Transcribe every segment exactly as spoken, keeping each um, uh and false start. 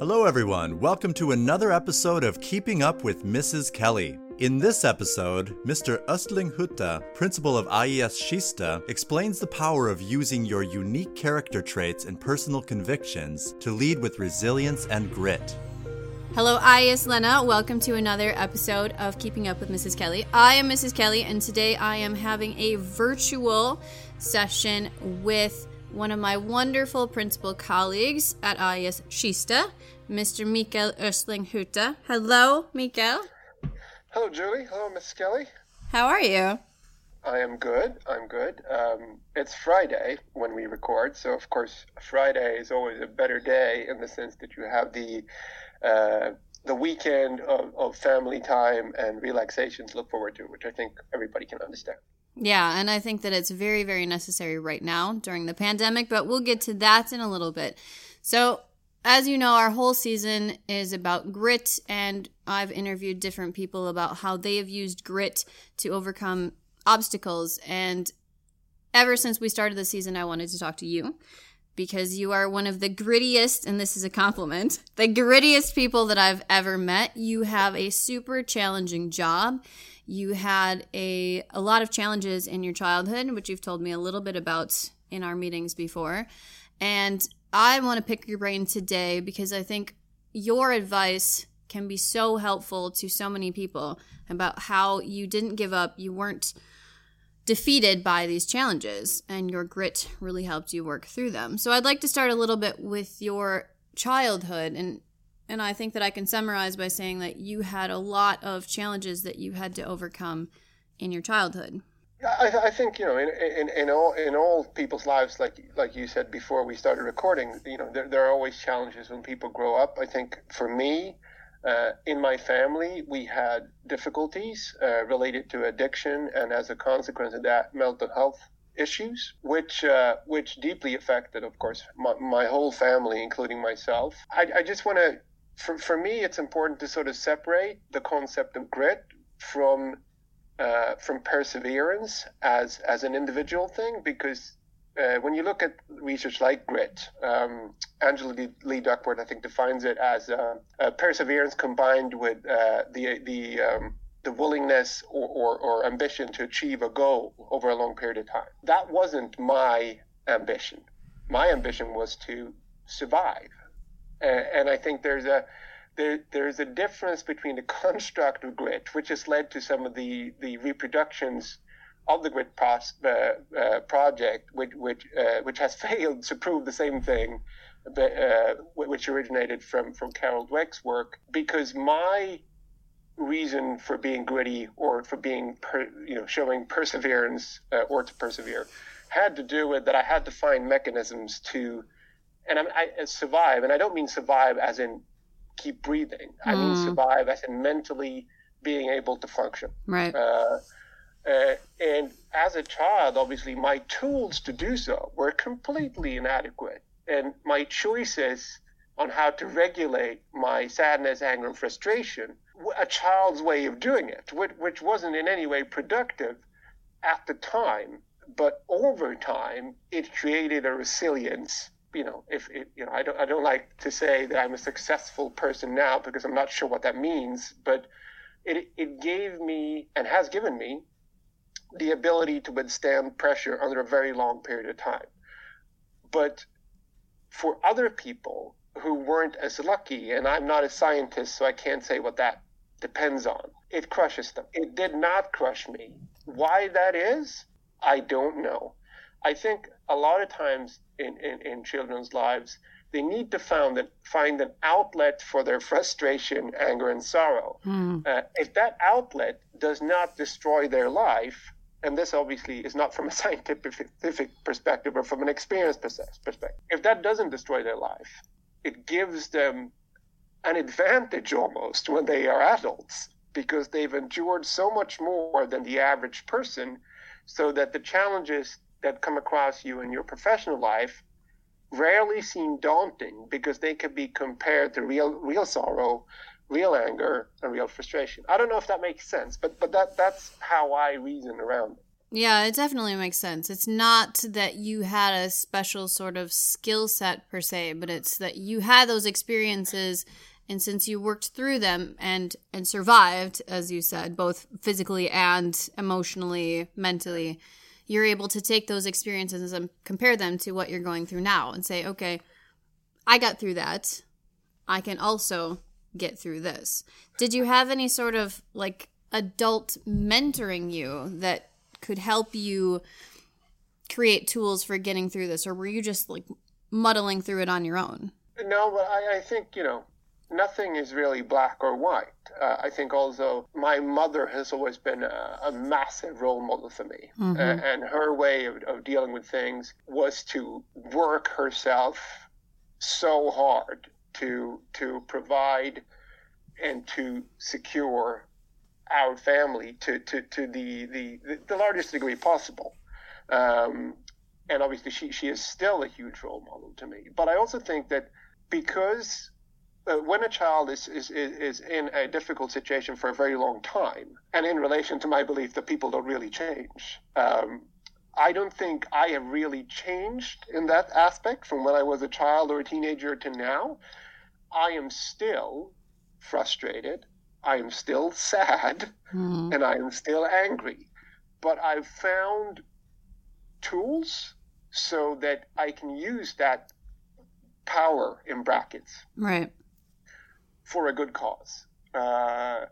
Hello everyone, welcome to another episode of Keeping Up with Missus Kelly. In this episode, Mister Östling-Hutta, principal of I E S Shista, explains the power of using your unique character traits and personal convictions to lead with resilience and grit. Hello I E S Lena, welcome to another episode of Keeping Up with Missus Kelly. I am Missus Kelly and today I am having a virtual session with one of my wonderful principal colleagues at I E S Schista, Mister Mikael Östling-Hutta. Hello, Mikael. Hello, Julie. Hello, Miss Kelly. How are you? I am good. I'm good. Um, it's Friday when we record, so of course Friday is always a better day in the sense that you have the uh, the weekend of, of family time and relaxation to look forward to, which I think everybody can understand. Yeah, and I think that it's very, very necessary right now during the pandemic, but we'll get to that in a little bit. So, as you know, our whole season is about grit, and I've interviewed different people about how they have used grit to overcome obstacles. And ever since we started the season, I wanted to talk to you because you are one of the grittiest, and this is a compliment, the grittiest people that I've ever met. You have a super challenging job. You had a, a lot of challenges in your childhood, which you've told me a little bit about in our meetings before. And I want to pick your brain today because I think your advice can be so helpful to so many people about how you didn't give up, you weren't defeated by these challenges, and your grit really helped you work through them. So I'd like to start a little bit with your childhood, and And I think that I can summarize by saying that you had a lot of challenges that you had to overcome in your childhood. I, I think, you know, in, in, in all in all people's lives, like like you said before we started recording, you know, there, there are always challenges when people grow up. I think for me, uh, in my family, we had difficulties uh, related to addiction and as a consequence of that, mental health issues, which uh, which deeply affected, of course, my, my whole family, including myself. I, I just want to For, for me, it's important to sort of separate the concept of grit from uh, from perseverance as as an individual thing, because uh, when you look at research like grit, um, Angela Duckworth, I think, defines it as uh, uh, perseverance combined with uh, the the um, the willingness or, or, or ambition to achieve a goal over a long period of time. That wasn't my ambition. My ambition was to survive. And I think there's a there there's a difference between the construct of grit, which has led to some of the, the reproductions of the grit pros, uh, uh, project, which which uh, which has failed to prove the same thing, but, uh, which originated from, from Carol Dweck's work. Because my reason for being gritty or for being per, you know showing perseverance uh, or to persevere had to do with that I had to find mechanisms to. And I, I survive, and I don't mean survive as in keep breathing. I mm. mean survive as in mentally being able to function. Right. Uh, uh, and as a child, obviously, my tools to do so were completely inadequate. And my choices on how to regulate my sadness, anger, and frustration, a child's way of doing it, which, which wasn't in any way productive at the time. But over time, it created a resilience. You know, if it, you know, I don't, I don't like to say that I'm a successful person now because I'm not sure what that means. But it, it gave me and has given me the ability to withstand pressure under a very long period of time. But for other people who weren't as lucky, and I'm not a scientist, so I can't say what that depends on. It crushes them. It did not crush me. Why that is, I don't know. I think a lot of times in, in, in children's lives, they need to found that, find an outlet for their frustration, anger, and sorrow. Mm. Uh, if that outlet does not destroy their life, and this obviously is not from a scientific perspective or from an experience perspective, if that doesn't destroy their life, it gives them an advantage almost when they are adults because they've endured so much more than the average person so that the challenges that come across you in your professional life rarely seem daunting because they could be compared to real real sorrow, real anger, and real frustration. I don't know if that makes sense, but but that that's how I reason around it. Yeah, it definitely makes sense. It's not that you had a special sort of skill set per se, but it's that you had those experiences, and since you worked through them and, and survived, as you said, both physically and emotionally, mentally, you're able to take those experiences and compare them to what you're going through now and say, okay, I got through that. I can also get through this. Did you have any sort of like adult mentoring you that could help you create tools for getting through this, or were you just like muddling through it on your own? No, but I, I think, you know, nothing is really black or white. Uh, I think also my mother has always been a, a massive role model for me. Mm-hmm. uh, and her way of, of dealing with things was to work herself so hard to to provide and to secure our family to, to, to the, the, the largest degree possible. Um, and obviously she, she is still a huge role model to me. But I also think that because uh, when a child is, is, is in a difficult situation for a very long time, and in relation to my belief that people don't really change, um, I don't think I have really changed in that aspect from when I was a child or a teenager to now. I am still frustrated. I am still sad, mm-hmm. and I am still angry, but I've found tools so that I can use that power in brackets, right, for a good cause, uh,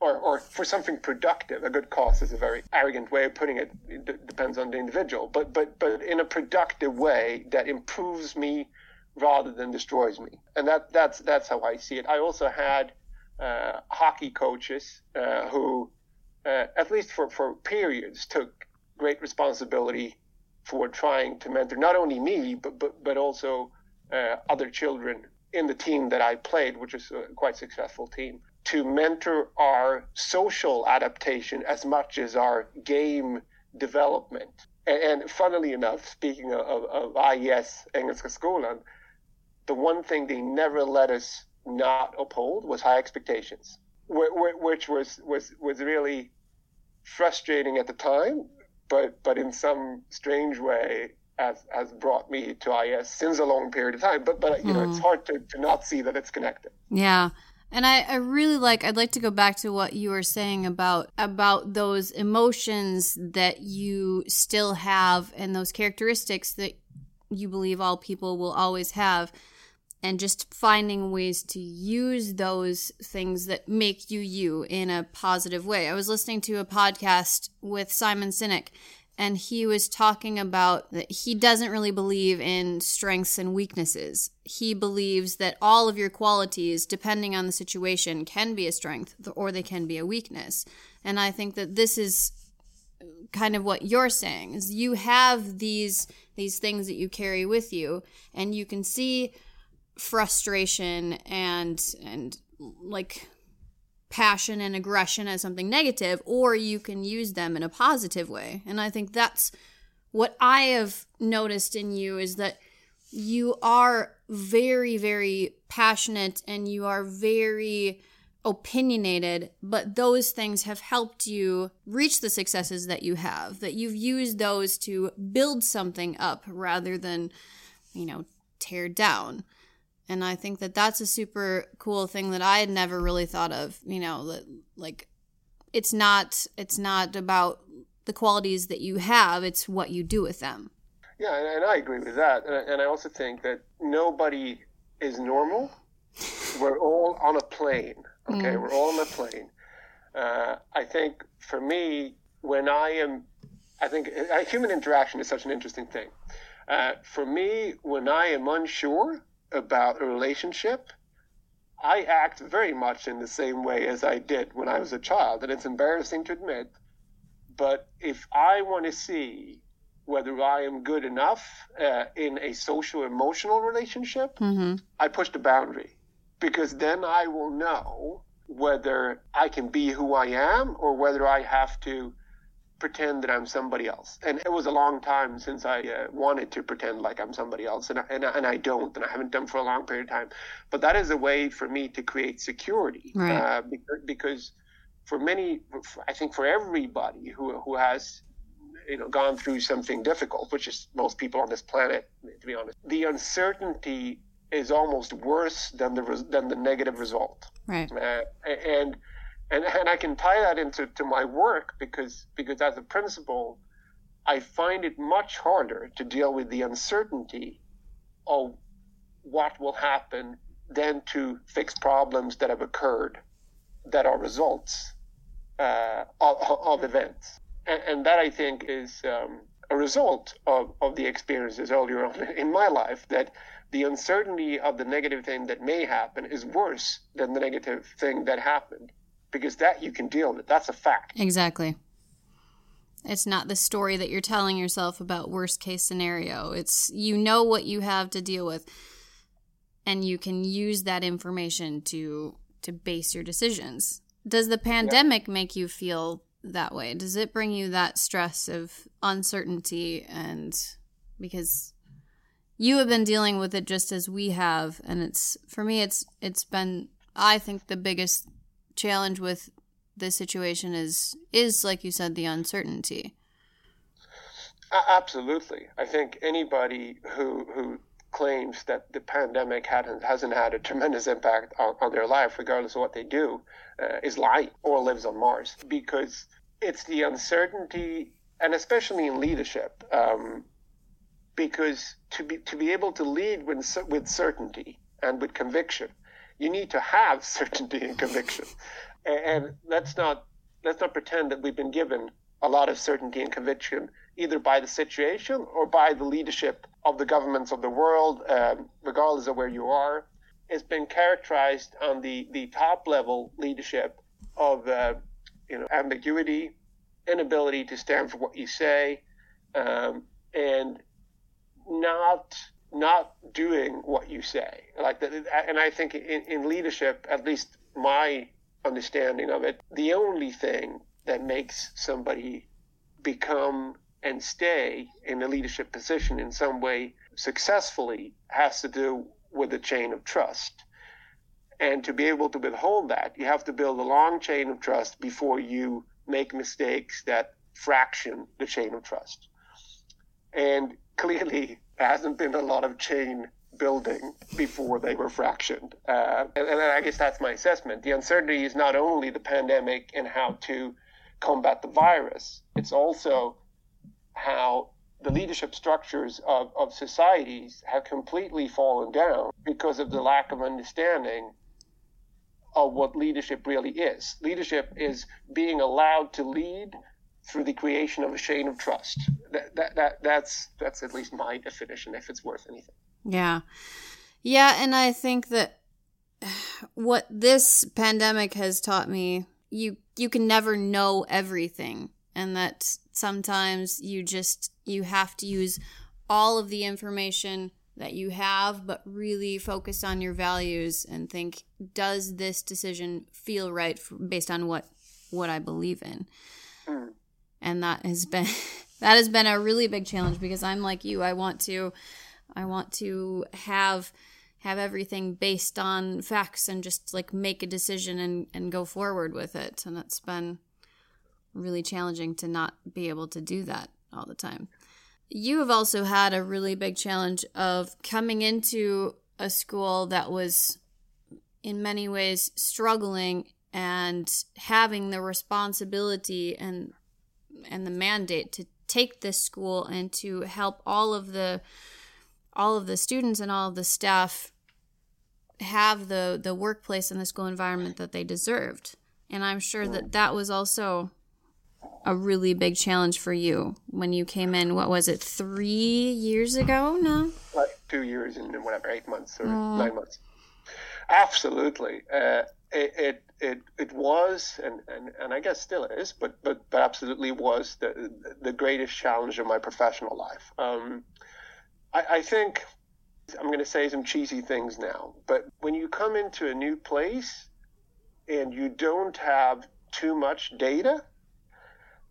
or or for something productive. A good cause is a very arrogant way of putting it. It d- depends on the individual, but but but in a productive way that improves me rather than destroys me, and that that's that's how I see it. I also had. Uh, hockey coaches uh, who, uh, at least for, for periods, took great responsibility for trying to mentor not only me, but but, but also uh, other children in the team that I played, which was a quite successful team, to mentor our social adaptation as much as our game development. And, and funnily enough, speaking of, of I E S, Engelska Skolan, the one thing they never let us not uphold was high expectations, which was was was really frustrating at the time, but but in some strange way has has brought me to I S since a long period of time, but but you mm. know, it's hard to, to not see that it's connected. Yeah. And I, I really like, I'd like to go back to what you were saying about about those emotions that you still have and those characteristics that you believe all people will always have. And just finding ways to use those things that make you you in a positive way. I was listening to a podcast with Simon Sinek, and he was talking about that he doesn't really believe in strengths and weaknesses. He believes that all of your qualities, depending on the situation, can be a strength or they can be a weakness. And I think that this is kind of what you're saying, is you have these these things that you carry with you, and you can see frustration and and like passion and aggression as something negative, or you can use them in a positive way. And I think that's what I have noticed in you, is that you are very, very passionate and you are very opinionated, but those things have helped you reach the successes that you have, that you've used those to build something up rather than, you know, tear down. And I think that that's a super cool thing that I had never really thought of, you know, that, like, it's not it's not about the qualities that you have, it's what you do with them. Yeah, and, and I agree with that. And I, and I also think that nobody is normal. We're all on a plane, okay? Mm. We're all on a plane. Uh, I think for me, when I am, I think uh, human interaction is such an interesting thing. Uh, for me, when I am unsure about a relationship, I act very much in the same way as I did when I was a child, and it's embarrassing to admit, but if I want to see whether I am good enough uh, in a social emotional relationship, mm-hmm. I push the boundary, because then I will know whether I can be who I am or whether I have to pretend that I'm somebody else. And it was a long time since I uh, wanted to pretend like I'm somebody else, and I, and, I, and I don't, and I haven't done for a long period of time. But that is a way for me to create security, right. uh, because, because for many, I think for everybody who who has you know, gone through something difficult, which is most people on this planet, to be honest, the uncertainty is almost worse than the res- than the negative result. Right. Uh, and and and I can tie that into to my work because because as a principal, I find it much harder to deal with the uncertainty of what will happen than to fix problems that have occurred that are results uh, of, of events. And, and that, I think, is um, a result of, of the experiences earlier on in my life, that the uncertainty of the negative thing that may happen is worse than the negative thing that happened, because that you can deal with. That's a fact. Exactly. It's not the story that you're telling yourself about worst case scenario. It's, you know what you have to deal with, and you can use that information to to base your decisions. Does the pandemic yeah. make you feel that way? Does it bring you that stress of uncertainty? And because you have been dealing with it just as we have, and it's, for me, it's it's been, I think, the biggest challenge with this situation is, is like you said, the uncertainty. Absolutely. I think anybody who who claims that the pandemic hadn't, hasn't had a tremendous impact on, on their life, regardless of what they do, uh, is lying or lives on Mars, because it's the uncertainty, and especially in leadership, um, because to be to be able to lead with, with certainty and with conviction, you need to have certainty and conviction. And let's not let's not pretend that we've been given a lot of certainty and conviction, either by the situation or by the leadership of the governments of the world, um, regardless of where you are. It's been characterized on the, the top level leadership of uh, you know ambiguity, inability to stand for what you say, um, and not not doing what you say. Like that, and I think in, in leadership, at least my understanding of it, the only thing that makes somebody become and stay in a leadership position in some way successfully has to do with a chain of trust. And to be able to withhold that, you have to build a long chain of trust before you make mistakes that fraction the chain of trust. And clearly, there hasn't been a lot of chain building before they were fractioned. Uh, and, and I guess that's my assessment. The uncertainty is not only the pandemic and how to combat the virus, it's also how the leadership structures of, of societies have completely fallen down because of the lack of understanding of what leadership really is. Leadership is being allowed to lead through the creation of a chain of trust. That, that, that, that's, that's at least my definition, if it's worth anything. Yeah. Yeah, and I think that what this pandemic has taught me, you you can never know everything, and that sometimes you just you have to use all of the information that you have, but really focus on your values and think, does this decision feel right for, based on what what I believe in? Mm. And that has been that has been a really big challenge, because I'm like you, I want to I want to have have everything based on facts and just like make a decision and, and go forward with it. And it's been really challenging to not be able to do that all the time. You have also had a really big challenge of coming into a school that was in many ways struggling and having the responsibility and and the mandate to take this school and to help all of the all of the students and all of the staff have the, the workplace and the school environment that they deserved. And I'm sure that that was also a really big challenge for you when you came in. What was it, three years ago now? Like two years and whatever, eight months or uh, nine months. Absolutely. Uh, it, it it it was, and, and, and I guess still is, but, but, but absolutely was the, the greatest challenge of my professional life. Um I think I'm going to say some cheesy things now, but when you come into a new place and you don't have too much data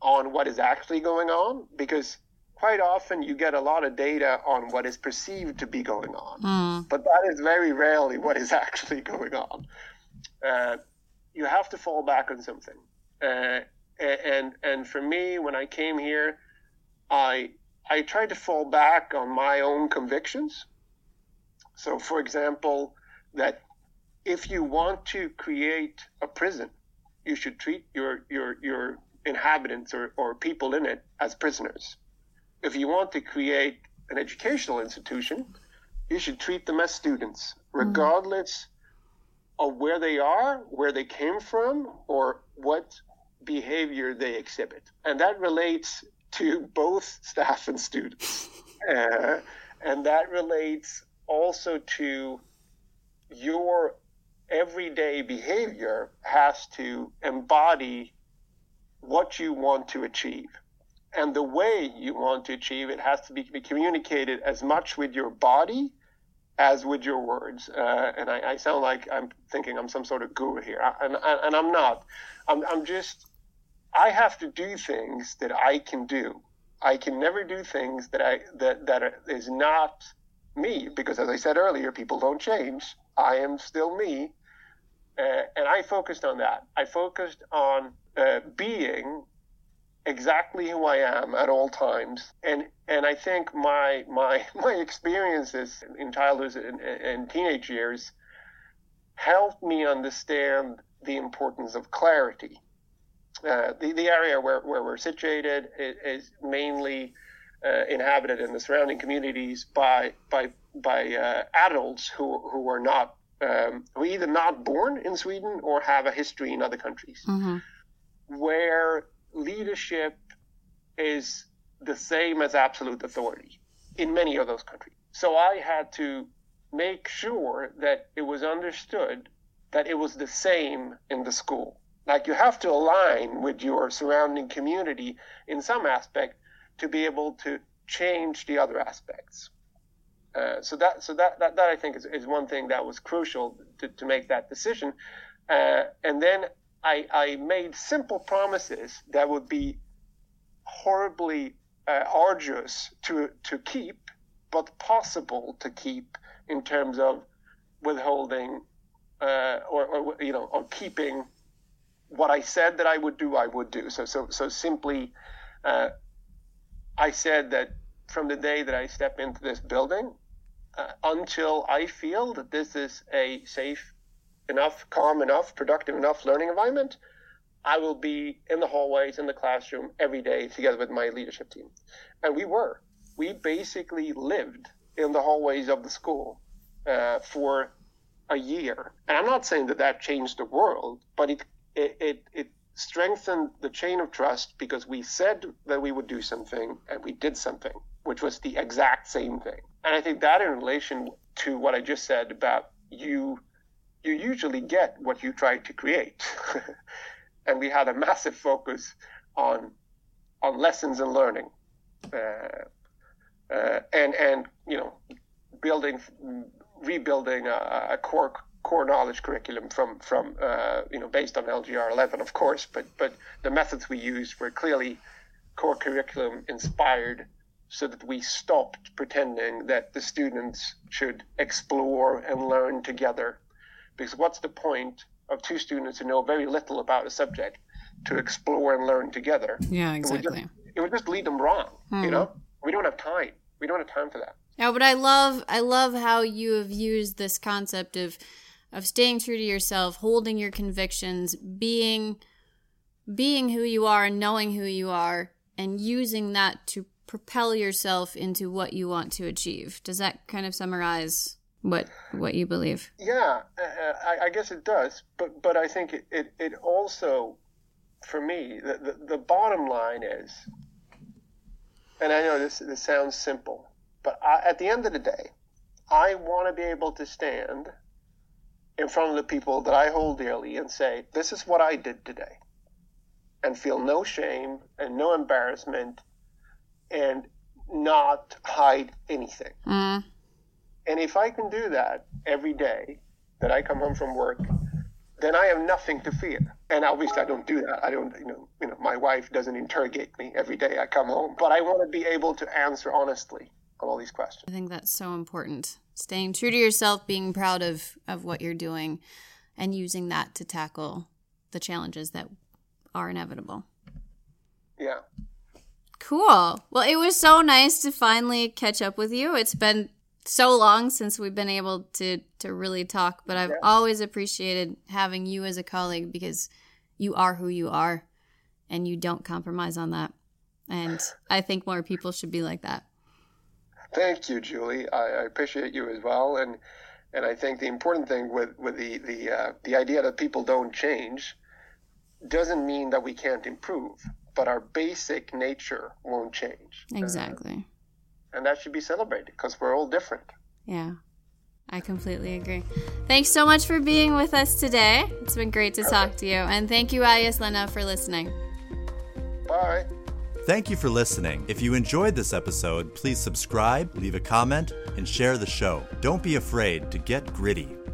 on what is actually going on, because quite often you get a lot of data on what is perceived to be going on, mm. but that is very rarely what is actually going on. Uh, you have to fall back on something. Uh, and, and for me, when I came here, I I tried to fall back on my own convictions. So, for example, that if you want to create a prison, you should treat your your your inhabitants or, or people in it as prisoners. If you want to create an educational institution, you should treat them as students, regardless mm-hmm. of where they are, where they came from, or what behavior they exhibit. And that relates to both staff and students. uh, and that relates also to your everyday behavior has to embody what you want to achieve. And the way you want to achieve it has to be, be communicated as much with your body as with your words. Uh, and I, I sound like I'm thinking I'm some sort of guru here. I, and, and I'm not. I'm, I'm just, I have to do things that I can do. I can never do things that I that that is not me, because as I said earlier, people don't change. I am still me. Uh, and I focused on that. I focused on uh, being exactly who I am at all times. And and I think my my my experiences in childhood and, and teenage years helped me understand the importance of clarity. Uh, the, the area where, where we're situated is, is mainly uh, inhabited in the surrounding communities by by by uh, adults who, who are not, um, who are either not born in Sweden or have a history in other countries. Mm-hmm. Where leadership is the same as absolute authority in many of those countries. So I had to make sure that it was understood that it was the same in the school. Like, you have to align with your surrounding community in some aspect to be able to change the other aspects. Uh, so that so that, that, that I think is, is one thing that was crucial to, to make that decision. Uh, and then I, I made simple promises that would be horribly uh, arduous to, to keep, but possible to keep in terms of withholding uh, or, or, you know, or keeping what I said that I would do, I would do. So so so simply, uh, I said that from the day that I step into this building uh, until I feel that this is a safe enough, calm enough, productive enough learning environment, I will be in the hallways, in the classroom every day together with my leadership team. And we were. We basically lived in the hallways of the school uh, for a year. And I'm not saying that that changed the world, but it, it, it, it strengthened the chain of trust, because we said that we would do something and we did something, which was the exact same thing. And I think that in relation to what I just said about you you usually get what you try to create. And we had a massive focus on on lessons and learning, uh, uh, and and you know, building, rebuilding a, a core core knowledge curriculum from from uh, you know, based on L G R eleven, of course, but but the methods we used were clearly core curriculum inspired, so that we stopped pretending that the students should explore and learn together. Because what's the point of two students who know very little about a subject to explore and learn together? Yeah, exactly. It would just, it would just lead them wrong. Mm-hmm. You know, we don't have time. We don't have time for that. Yeah, but I love, I love how you have used this concept of, of staying true to yourself, holding your convictions, being, being who you are, and knowing who you are, and using that to propel yourself into what you want to achieve. Does that kind of summarize what what you believe? Yeah, uh, I, I guess it does. But but I think it, it, it also, for me, the, the, the bottom line is, and I know this, this sounds simple, but I, at the end of the day, I want to be able to stand in front of the people that I hold dearly and say, this is what I did today, and feel no shame and no embarrassment and not hide anything. Mm. And if I can do that every day that I come home from work, then I have nothing to fear. And obviously I don't do that. I don't, you know, you know, my wife doesn't interrogate me every day I come home, but I want to be able to answer honestly on all these questions. I think that's so important. Staying true to yourself, being proud of, of what you're doing, and using that to tackle the challenges that are inevitable. Yeah. Cool. Well, it was so nice to finally catch up with you. It's been so long since we've been able to, to really talk, but I've yeah. always appreciated having you as a colleague because you are who you are and you don't compromise on that. And I think more people should be like that. Thank you, Julie. I, I appreciate you as well. And and I think the important thing with, with the, the, uh, the idea that people don't change doesn't mean that we can't improve, but our basic nature won't change. Exactly. Uh, and that should be celebrated because we're all different. Yeah, I completely agree. Thanks so much for being with us today. It's been great to Perfect. talk to you. And thank you, I E S Lena, for listening. Bye. Thank you for listening. If you enjoyed this episode, please subscribe, leave a comment, and share the show. Don't be afraid to get gritty.